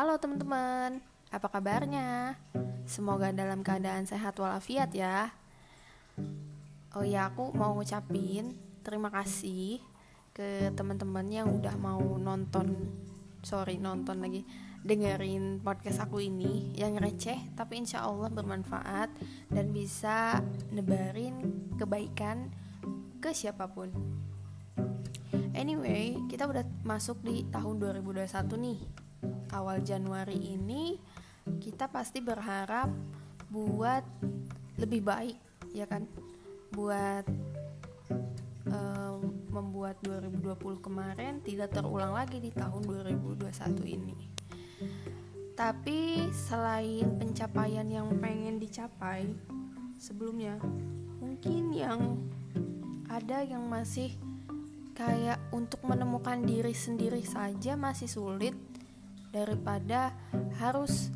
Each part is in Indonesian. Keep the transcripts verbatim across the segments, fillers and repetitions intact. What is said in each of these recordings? Halo teman-teman, apa kabarnya? Semoga dalam keadaan sehat walafiat ya. Oh iya, aku mau ngucapin terima kasih ke teman-teman yang udah mau nonton Sorry, nonton lagi dengerin podcast aku ini yang receh, tapi insya Allah bermanfaat dan bisa nebarin kebaikan ke siapapun. Anyway, kita udah masuk di tahun dua ribu dua puluh satu nih. Awal Januari ini kita pasti berharap buat lebih baik, ya kan? Buat uh, membuat dua ribu dua puluh kemarin tidak terulang lagi di tahun dua ribu dua puluh satu ini. Tapi selain pencapaian yang pengen dicapai sebelumnya, mungkin yang ada yang masih kayak untuk menemukan diri sendiri saja masih sulit, daripada harus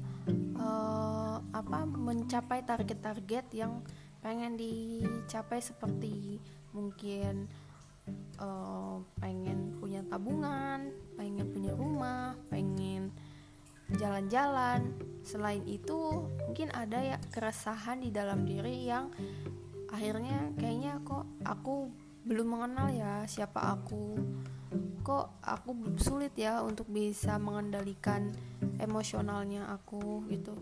uh, apa mencapai target-target yang pengen dicapai, seperti mungkin uh, pengen punya tabungan, pengen punya rumah, pengen jalan-jalan. Selain itu mungkin ada ya keresahan di dalam diri yang akhirnya kayaknya kok aku belum mengenal ya siapa aku, kok aku sulit ya untuk bisa mengendalikan emosionalnya aku gitu.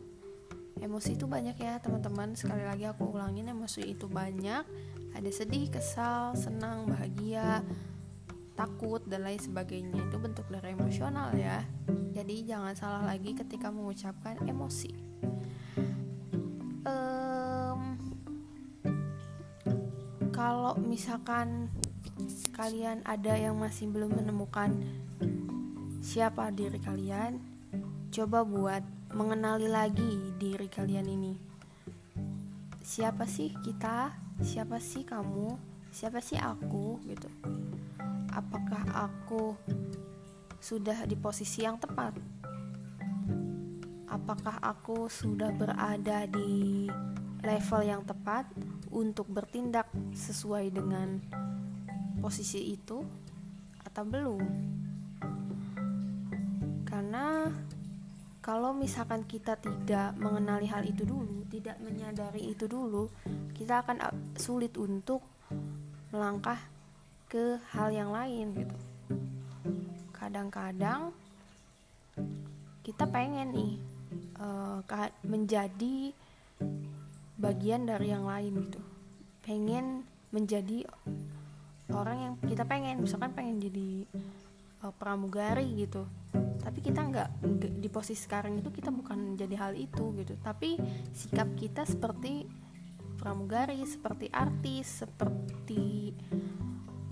Emosi itu banyak ya teman-teman, sekali lagi aku ulangin, emosi itu banyak, ada sedih, kesal, senang, bahagia, takut dan lain sebagainya, itu bentuk dari emosional ya. Jadi jangan salah lagi ketika mengucapkan emosi. Um, Kalau misalkan kalian ada yang masih belum menemukan siapa diri kalian, coba buat mengenali lagi diri kalian ini. Siapa sih kita? Siapa sih kamu? Siapa sih aku? Gitu. Apakah aku sudah di posisi yang tepat? Apakah aku sudah berada di level yang tepat untuk bertindak sesuai dengan posisi itu atau belum? Karena kalau misalkan kita tidak mengenali hal itu dulu, tidak menyadari itu dulu, kita akan sulit untuk melangkah ke hal yang lain gitu. Kadang-kadang kita pengen nih uh, menjadi bagian dari yang lain gitu, pengen menjadi orang yang kita pengen, misalkan pengen jadi uh, pramugari gitu, tapi kita nggak di posisi sekarang itu kita bukan jadi hal itu gitu, tapi sikap kita seperti pramugari, seperti artis, seperti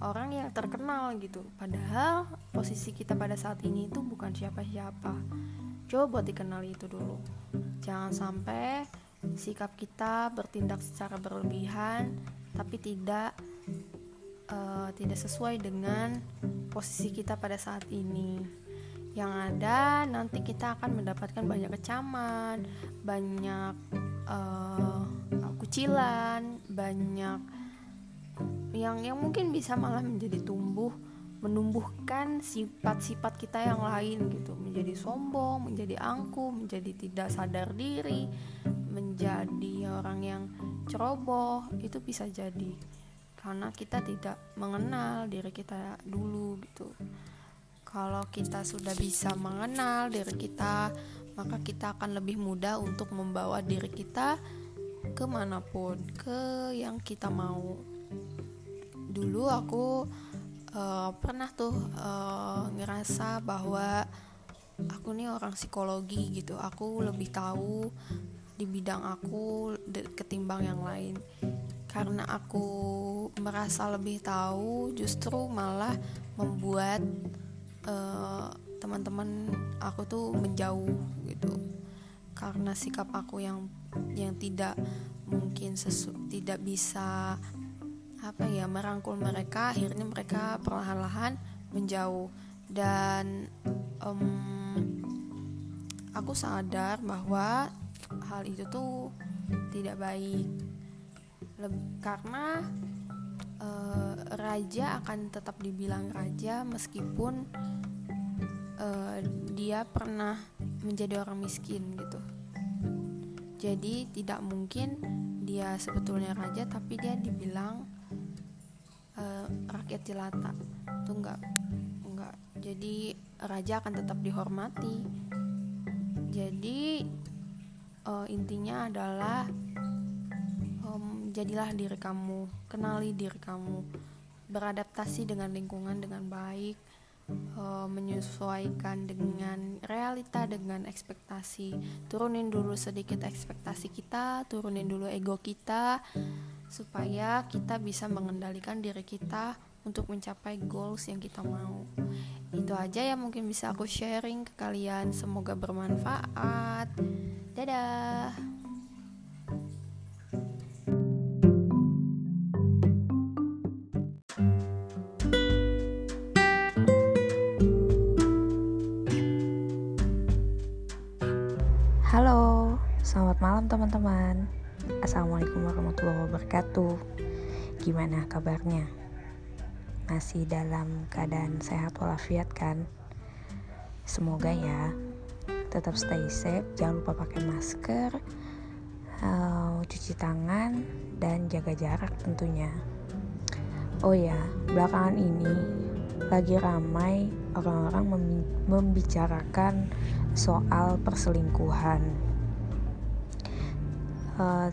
orang yang terkenal gitu, padahal posisi kita pada saat ini itu bukan siapa-siapa. Coba buat dikenali itu dulu, jangan sampai sikap kita bertindak secara berlebihan tapi tidak uh, tidak sesuai dengan posisi kita pada saat ini. Yang ada nanti kita akan mendapatkan banyak kecaman, banyak uh, kucilan, banyak yang yang mungkin bisa malah menjadi tumbuh menumbuhkan sifat-sifat kita yang lain gitu, menjadi sombong, menjadi angkuh, menjadi tidak sadar diri, menjadi orang yang ceroboh. Itu bisa jadi karena kita tidak mengenal diri kita dulu gitu. Kalau kita sudah bisa mengenal diri kita, maka kita akan lebih mudah untuk membawa diri kita kemanapun, ke yang kita mau. Dulu aku Uh, pernah tuh uh, ngerasa bahwa aku nih orang psikologi gitu, aku lebih tahu di bidang aku ketimbang yang lain. Karena aku merasa lebih tahu, justru malah membuat uh, teman-teman aku tuh menjauh gitu, karena sikap aku yang yang tidak mungkin sesu, tidak bisa apa ya merangkul mereka, akhirnya mereka perlahan-lahan menjauh. Dan um, aku sadar bahwa hal itu tuh tidak baik, Leb- karena uh, raja akan tetap dibilang raja meskipun uh, dia pernah menjadi orang miskin gitu. Jadi tidak mungkin dia sebetulnya raja tapi dia dibilang uh, rakyat jelata. Itu enggak enggak. Jadi raja akan tetap dihormati. Jadi uh, intinya adalah um, jadilah diri kamu, kenali diri kamu, beradaptasi dengan lingkungan dengan baik, menyesuaikan dengan realita, dengan ekspektasi. Turunin dulu sedikit ekspektasi kita, turunin dulu ego kita, supaya kita bisa mengendalikan diri kita untuk mencapai goals yang kita mau. Itu aja yang mungkin bisa aku sharing ke kalian. Semoga bermanfaat. Dadah. Halo, selamat malam teman-teman. Assalamualaikum warahmatullahi wabarakatuh. Gimana kabarnya? Masih dalam keadaan sehat walafiat kan? Semoga ya. Tetap stay safe, jangan lupa pakai masker, uh, cuci tangan, dan jaga jarak tentunya. Oh ya, belakangan ini lagi ramai orang-orang mem- membicarakan soal perselingkuhan, uh,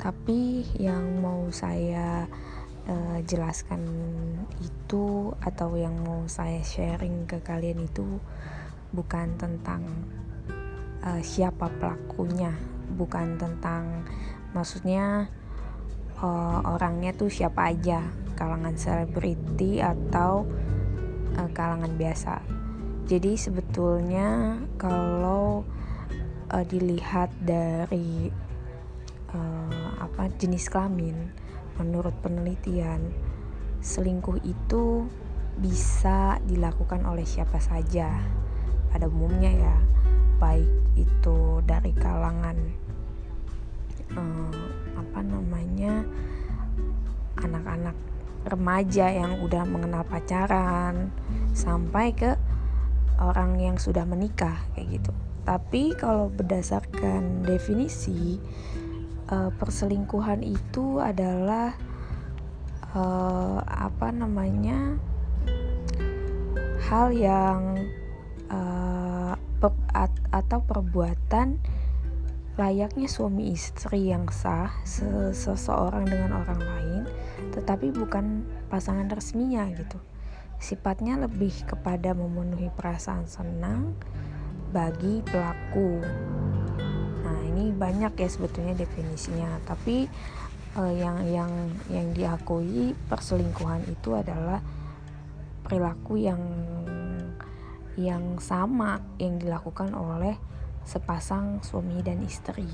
tapi yang mau saya uh, jelaskan itu atau yang mau saya sharing ke kalian itu bukan tentang uh, siapa pelakunya, bukan tentang maksudnya uh, orangnya tuh siapa aja, kalangan selebriti atau uh, kalangan biasa. Jadi sebetulnya kalau uh, dilihat dari uh, apa jenis kelamin, menurut penelitian, selingkuh itu bisa dilakukan oleh siapa saja pada umumnya ya, baik itu dari kalangan uh, apa namanya anak-anak remaja yang udah mengenal pacaran sampai ke orang yang sudah menikah kayak gitu. Tapi kalau berdasarkan definisi, perselingkuhan itu adalah apa namanya hal yang atau perbuatan layaknya suami istri yang sah seseorang dengan orang lain, tetapi bukan pasangan resminya gitu. Sifatnya lebih kepada memenuhi perasaan senang bagi pelaku. Nah, ini banyak ya sebetulnya definisinya, tapi eh, yang yang yang diakui perselingkuhan itu adalah perilaku yang yang sama yang dilakukan oleh sepasang suami dan istri.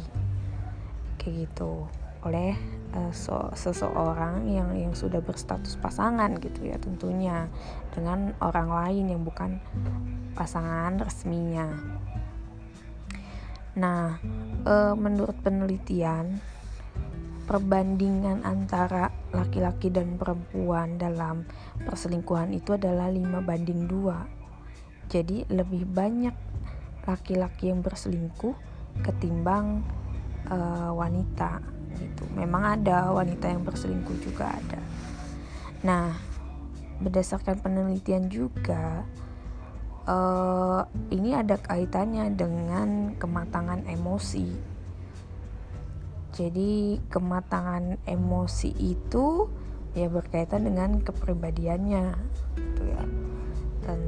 Kayak gitu. Oleh uh, so, seseorang yang yang sudah berstatus pasangan gitu ya tentunya, dengan orang lain yang bukan pasangan resminya. Nah, uh, menurut penelitian, perbandingan antara laki-laki dan perempuan dalam perselingkuhan itu adalah lima banding dua. Jadi lebih banyak laki-laki yang berselingkuh ketimbang uh, wanita. Gitu. Memang ada wanita yang berselingkuh juga ada. Nah, berdasarkan penelitian juga eh, ini ada kaitannya dengan kematangan emosi. Jadi kematangan emosi itu ya berkaitan dengan kepribadiannya, gitu ya. Dan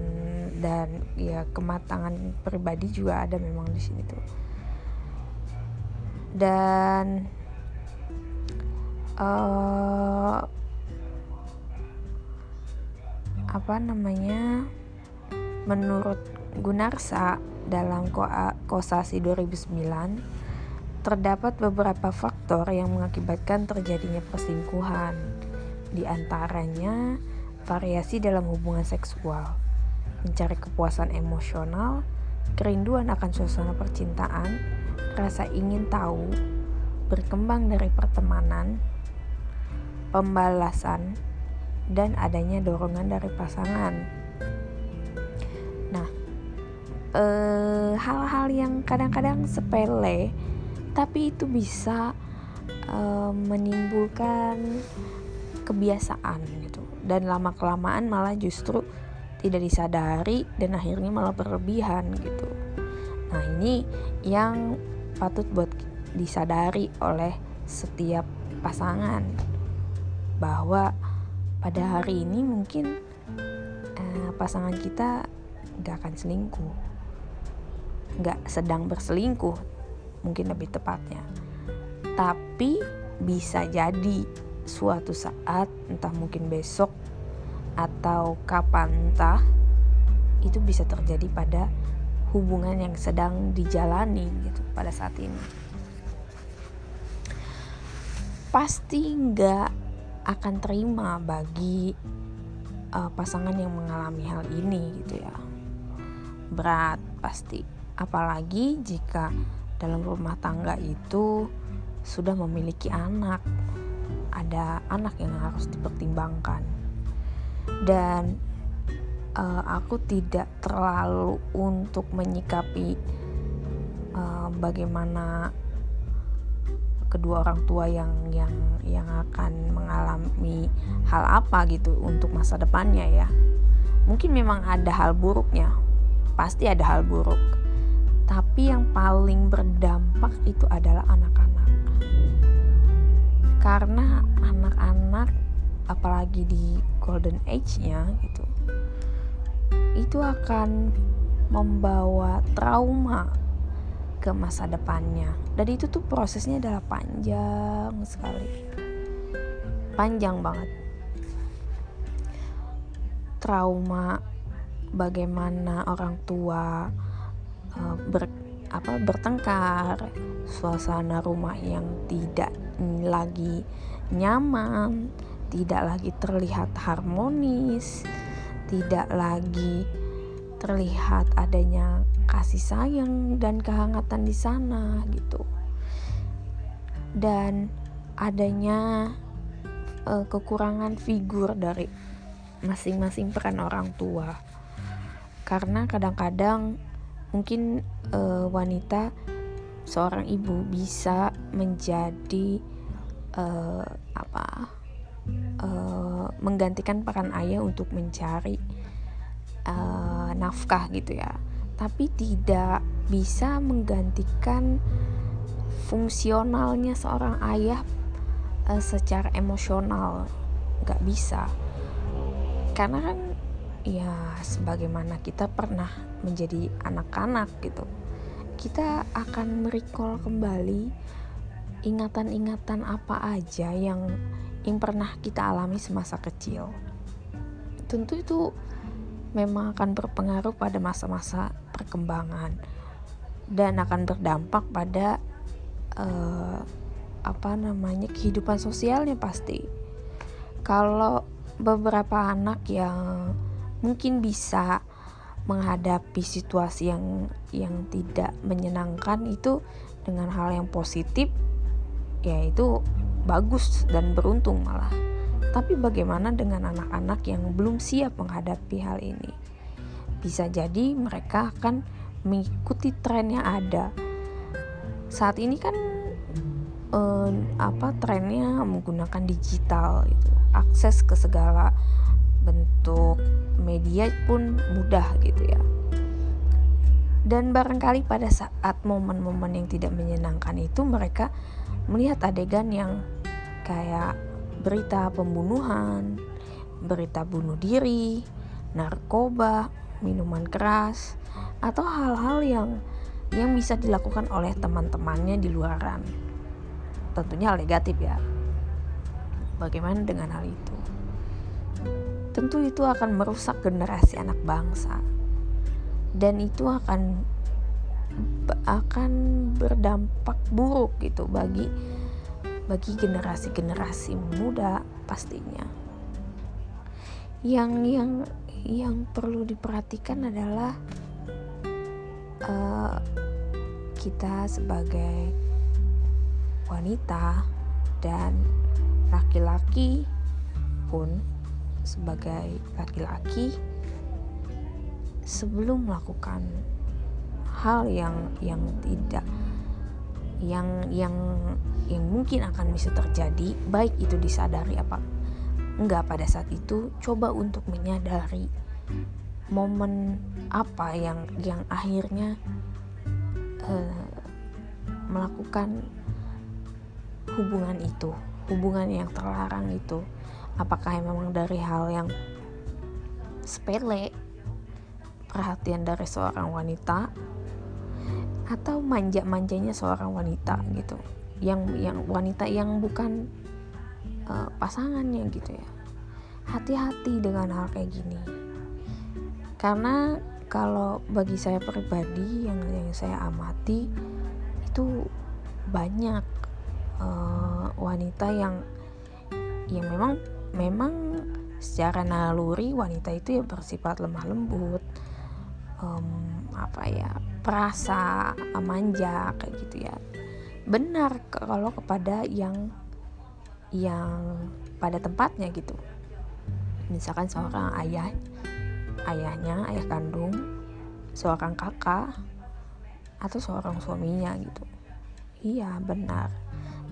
dan ya kematangan pribadi juga ada memang di sini tuh. Dan Uh, apa namanya menurut Gunarsa dalam Kosasi dua ribu sembilan, terdapat beberapa faktor yang mengakibatkan terjadinya perselingkuhan, di antaranya variasi dalam hubungan seksual, mencari kepuasan emosional, kerinduan akan suasana percintaan, rasa ingin tahu, berkembang dari pertemanan, pembalasan, dan adanya dorongan dari pasangan. Nah, eh, hal-hal yang kadang-kadang sepele, tapi itu bisa eh, menimbulkan kebiasaan gitu, dan lama kelamaan malah justru tidak disadari dan akhirnya malah berlebihan gitu. Nah, ini yang patut buat disadari oleh setiap pasangan, bahwa pada hari ini mungkin eh, pasangan kita gak akan selingkuh, gak sedang berselingkuh mungkin lebih tepatnya, tapi bisa jadi suatu saat, entah mungkin besok atau kapan entah, itu bisa terjadi pada hubungan yang sedang dijalani gitu pada saat ini. Pasti nggak akan terima bagi uh, pasangan yang mengalami hal ini gitu ya, berat pasti, apalagi jika dalam rumah tangga itu sudah memiliki anak, ada anak yang harus dipertimbangkan. Dan uh, aku tidak terlalu untuk menyikapi uh, bagaimana kedua orang tua yang yang yang akan mengalami hal apa gitu untuk masa depannya ya. Mungkin memang ada hal buruknya, pasti ada hal buruk, tapi yang paling berdampak itu adalah anak-anak. Karena anak-anak apalagi di golden age-nya gitu, itu akan membawa trauma ke masa depannya. Dan itu tuh prosesnya adalah panjang sekali, panjang banget. Trauma bagaimana orang tua uh, ber, apa, bertengkar, suasana rumah yang tidak lagi nyaman, tidak lagi terlihat harmonis, tidak lagi terlihat adanya kasih sayang dan kehangatan di sana gitu, dan adanya e, kekurangan figur dari masing-masing peran orang tua, karena kadang-kadang mungkin e, wanita seorang ibu bisa menjadi e, apa e, menggantikan peran ayah untuk mencari Uh, nafkah gitu ya, tapi tidak bisa menggantikan fungsionalnya seorang ayah uh, secara emosional, nggak bisa. Karena kan ya sebagaimana kita pernah menjadi anak-anak gitu, kita akan merecall kembali ingatan-ingatan apa aja yang yang pernah kita alami semasa kecil. Tentu itu memang akan berpengaruh pada masa-masa perkembangan dan akan berdampak pada uh, apa namanya kehidupan sosialnya pasti. Kalau beberapa anak yang mungkin bisa menghadapi situasi yang yang tidak menyenangkan itu dengan hal yang positif, yaitu bagus dan beruntung malah. Tapi bagaimana dengan anak-anak yang belum siap menghadapi hal ini? Bisa jadi mereka akan mengikuti tren yang ada. Saat ini kan eh, apa trennya menggunakan digital gitu. Akses ke segala bentuk media pun mudah gitu ya. Dan barangkali pada saat momen-momen yang tidak menyenangkan itu mereka melihat adegan yang kayak berita pembunuhan, berita bunuh diri, narkoba, minuman keras, atau hal-hal yang yang bisa dilakukan oleh teman-temannya di luaran. Tentunya hal negatif ya. Bagaimana dengan hal itu? Tentu itu akan merusak generasi anak bangsa. Dan itu akan akan berdampak buruk gitu bagi bagi generasi-generasi muda pastinya. Yang yang yang perlu diperhatikan adalah uh, kita sebagai wanita dan laki-laki pun sebagai laki-laki sebelum melakukan hal yang yang tidak yang yang yang mungkin akan bisa terjadi, baik itu disadari apa enggak pada saat itu, coba untuk menyadari momen apa yang yang akhirnya uh, melakukan hubungan itu, hubungan yang terlarang itu. Apakah memang dari hal yang sepele, perhatian dari seorang wanita, atau manja-manjanya seorang wanita gitu, yang yang wanita yang bukan uh, pasangannya gitu ya. Hati-hati dengan hal kayak gini, karena kalau bagi saya pribadi yang yang saya amati itu banyak uh, wanita yang yang memang memang secara naluri wanita itu ya bersifat lemah lembut, um, apa ya perasa, manja kayak gitu ya. Benar kalau kepada yang yang pada tempatnya gitu. Misalkan seorang ayah, ayahnya, ayah kandung, seorang kakak, atau seorang suaminya gitu. Iya, benar.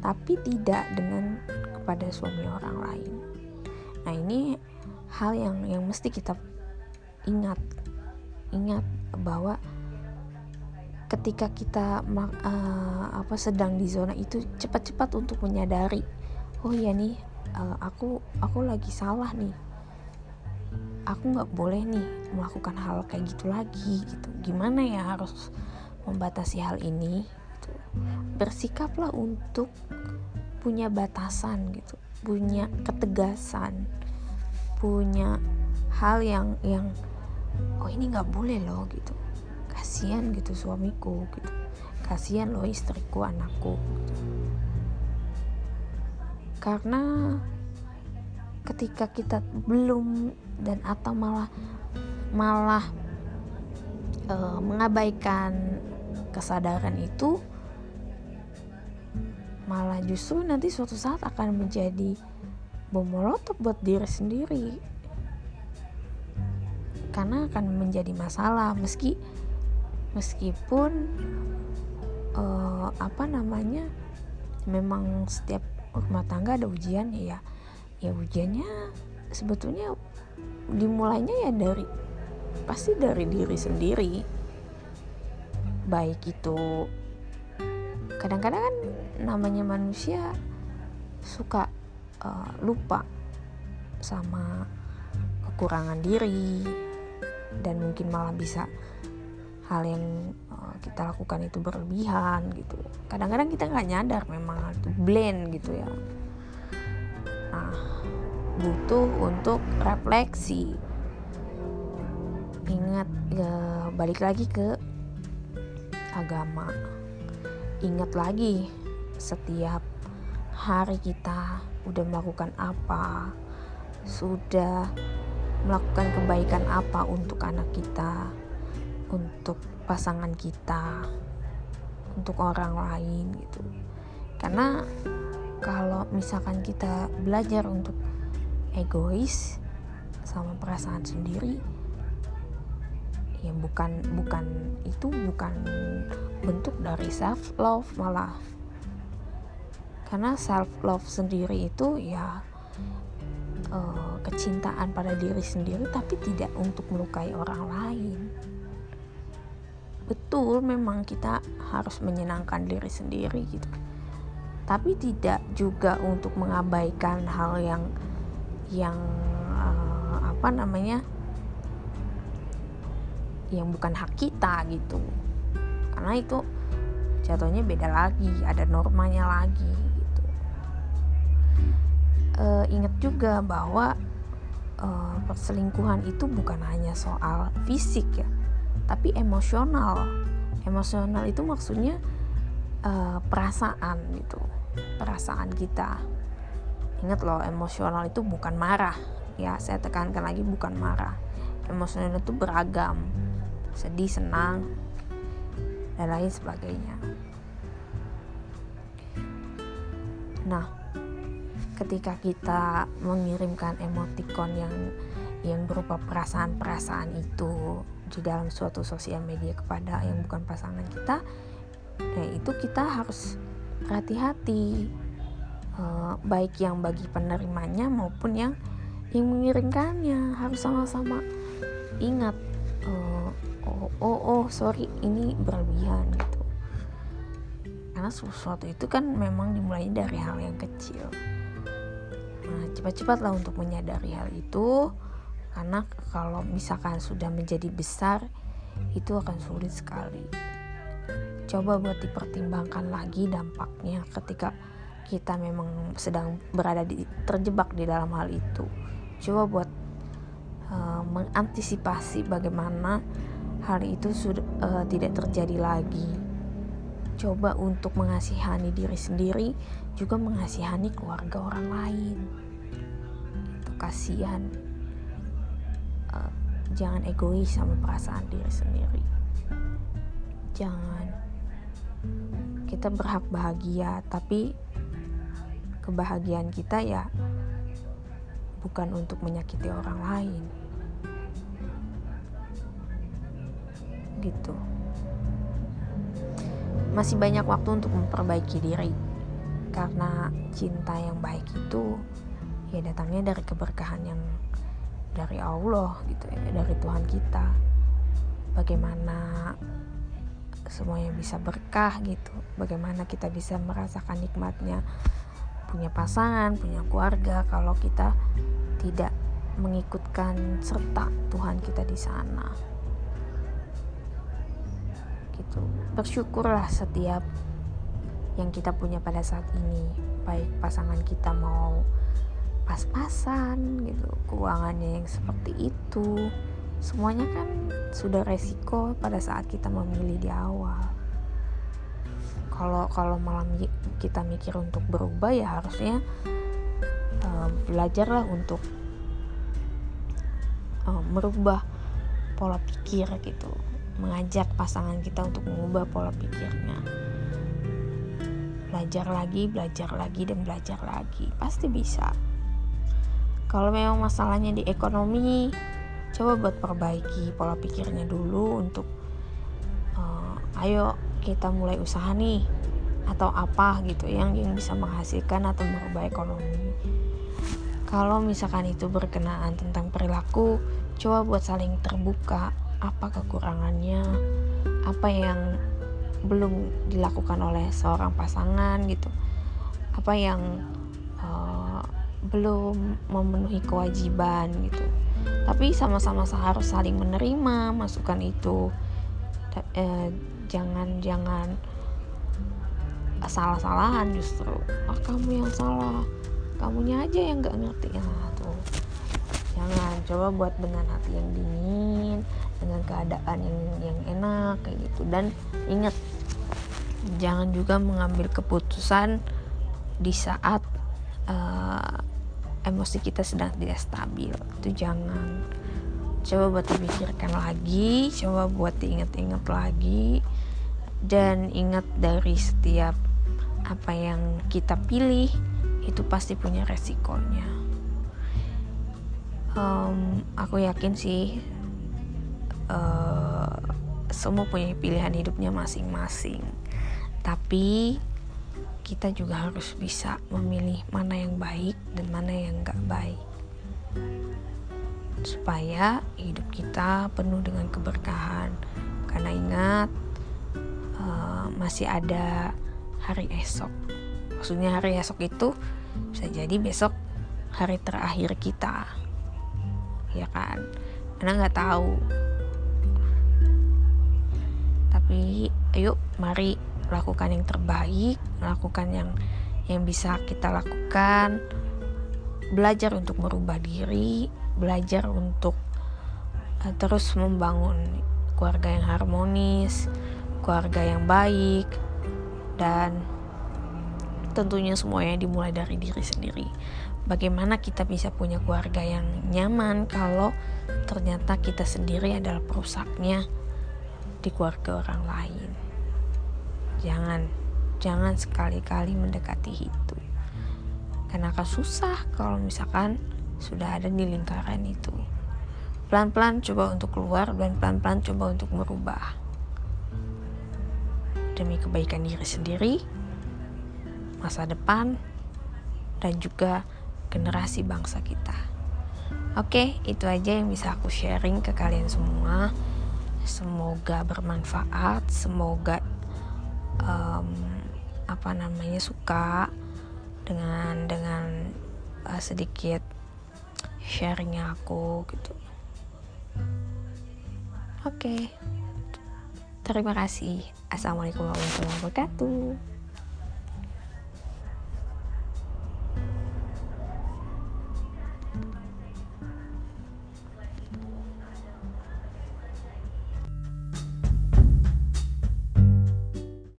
Tapi tidak dengan kepada suami orang lain. Nah, ini hal yang yang mesti kita ingat. Ingat bahwa ketika kita uh, apa sedang di zona itu, cepat-cepat untuk menyadari, oh iya nih, uh, aku aku lagi salah nih, aku nggak boleh nih melakukan hal kayak gitu lagi gitu. Gimana ya harus membatasi hal ini gitu. Bersikaplah untuk punya batasan gitu, punya ketegasan, punya hal yang yang oh ini nggak boleh loh gitu, kasian gitu suamiku gitu, kasian loh istriku, anakku gitu. Karena ketika kita belum dan atau malah malah e, mengabaikan kesadaran itu, malah justru nanti suatu saat akan menjadi bom molotov buat diri sendiri, karena akan menjadi masalah meski meskipun eh, apa namanya memang setiap rumah tangga ada ujiannya ya. Ya ujiannya sebetulnya dimulainya ya dari pasti dari diri sendiri. Baik itu kadang-kadang kan namanya manusia suka eh, lupa sama kekurangan diri, dan mungkin malah bisa hal yang uh, kita lakukan itu berlebihan gitu. Kadang-kadang kita nggak nyadar memang itu blend gitu ya. Nah, butuh untuk refleksi. Ingat uh, balik lagi ke agama. Ingat lagi setiap hari kita udah melakukan apa, sudah melakukan kebaikan apa untuk anak kita, untuk pasangan kita, untuk orang lain gitu. Karena kalau misalkan kita belajar untuk egois sama perasaan sendiri, ya bukan bukan itu bukan bentuk dari self love malah. Karena self love sendiri itu ya eh, kecintaan pada diri sendiri, tapi tidak untuk melukai orang lain. Betul, memang kita harus menyenangkan diri sendiri gitu, tapi tidak juga untuk mengabaikan hal yang yang uh, apa namanya yang bukan hak kita gitu, karena itu jatuhnya beda lagi, ada normanya lagi gitu. Uh, ingat juga bahwa uh, perselingkuhan itu bukan hanya soal fisik ya, tapi emosional. Emosional itu maksudnya uh, perasaan gitu, perasaan kita. Ingat loh, emosional itu bukan marah ya, saya tekankan lagi bukan marah. Emosional itu beragam, sedih, senang, dan lain sebagainya. Nah, ketika kita mengirimkan emotikon yang yang berupa perasaan-perasaan itu di dalam suatu sosial media kepada yang bukan pasangan kita, ya itu kita harus hati-hati, uh, baik yang bagi penerimanya maupun yang yang mengirimkannya, harus sama-sama ingat, uh, oh, oh oh sorry ini berlebihan gitu, karena sesuatu itu kan memang dimulai dari hal yang kecil. Nah, cepat-cepatlah untuk menyadari hal itu, karena kalau misalkan sudah menjadi besar itu akan sulit sekali. Coba buat dipertimbangkan lagi dampaknya ketika kita memang sedang berada di, terjebak di dalam hal itu. Coba buat uh, mengantisipasi bagaimana hal itu sudah, uh, tidak terjadi lagi. Coba untuk mengasihani diri sendiri, juga mengasihani keluarga orang lain. Itu kasihan. Jangan egois sama perasaan diri sendiri. Jangan. Kita berhak bahagia, tapi kebahagiaan kita ya bukan untuk menyakiti orang lain. Gitu. Masih banyak waktu untuk memperbaiki diri, karena cinta yang baik itu ya datangnya dari keberkahan yang dari Allah gitu ya, dari Tuhan kita. Bagaimana semuanya bisa berkah gitu, bagaimana kita bisa merasakan nikmatnya punya pasangan, punya keluarga, kalau kita tidak mengikutkan serta Tuhan kita di sana gitu. Bersyukurlah setiap yang kita punya pada saat ini, baik pasangan kita mau pas-pasan gitu, keuangannya yang seperti itu, semuanya kan sudah resiko pada saat kita memilih di awal. Kalau kalau malam kita mikir untuk berubah, ya harusnya uh, belajarlah untuk uh, merubah pola pikir gitu, mengajak pasangan kita untuk mengubah pola pikirnya. Belajar lagi, belajar lagi, dan belajar lagi, pasti bisa. Kalau memang masalahnya di ekonomi, coba buat perbaiki pola pikirnya dulu untuk uh, ayo kita mulai usaha nih atau apa gitu yang yang bisa menghasilkan atau merubah ekonomi. Kalau misalkan itu berkenaan tentang perilaku, coba buat saling terbuka, apa kekurangannya, apa yang belum dilakukan oleh seorang pasangan gitu, apa yang uh, belum memenuhi kewajiban gitu, tapi sama-sama harus saling menerima masukan itu. Eh, jangan jangan salah-salahan justru, ah kamu yang salah, kamunya aja yang nggak ngerti ya tuh. Jangan, coba buat dengan hati yang dingin, dengan keadaan yang yang enak kayak gitu. Dan ingat, jangan juga mengambil keputusan di saat uh, emosi kita sedang tidak stabil. Itu jangan. Coba buat dipikirkan lagi, coba buat diingat-ingat lagi, dan ingat dari setiap apa yang kita pilih itu pasti punya resikonya. Um, aku yakin sih uh, semua punya pilihan hidupnya masing-masing, tapi kita juga harus bisa memilih mana yang baik dan mana yang gak baik, supaya hidup kita penuh dengan keberkahan. Karena ingat, uh, masih ada hari esok. Maksudnya hari esok itu bisa jadi besok hari terakhir kita, ya kan? Karena gak tahu. Tapi ayo mari lakukan yang terbaik, lakukan yang yang bisa kita lakukan, belajar untuk merubah diri, belajar untuk uh, terus membangun keluarga yang harmonis, keluarga yang baik, dan tentunya semuanya dimulai dari diri sendiri. Bagaimana kita bisa punya keluarga yang nyaman kalau ternyata kita sendiri adalah perusaknya di keluarga orang lain? Jangan, jangan sekali-kali mendekati itu, karena akan susah kalau misalkan sudah ada di lingkaran itu. pelan-pelan coba untuk keluar dan pelan-pelan coba untuk merubah demi kebaikan diri sendiri, masa depan, dan juga generasi bangsa kita. Oke, itu aja yang bisa aku sharing ke kalian semua. Semoga bermanfaat, semoga um, apa namanya suka dengan dengan uh, sedikit sharingnya aku gitu. Oke, terima kasih. Assalamualaikum warahmatullahi wabarakatuh.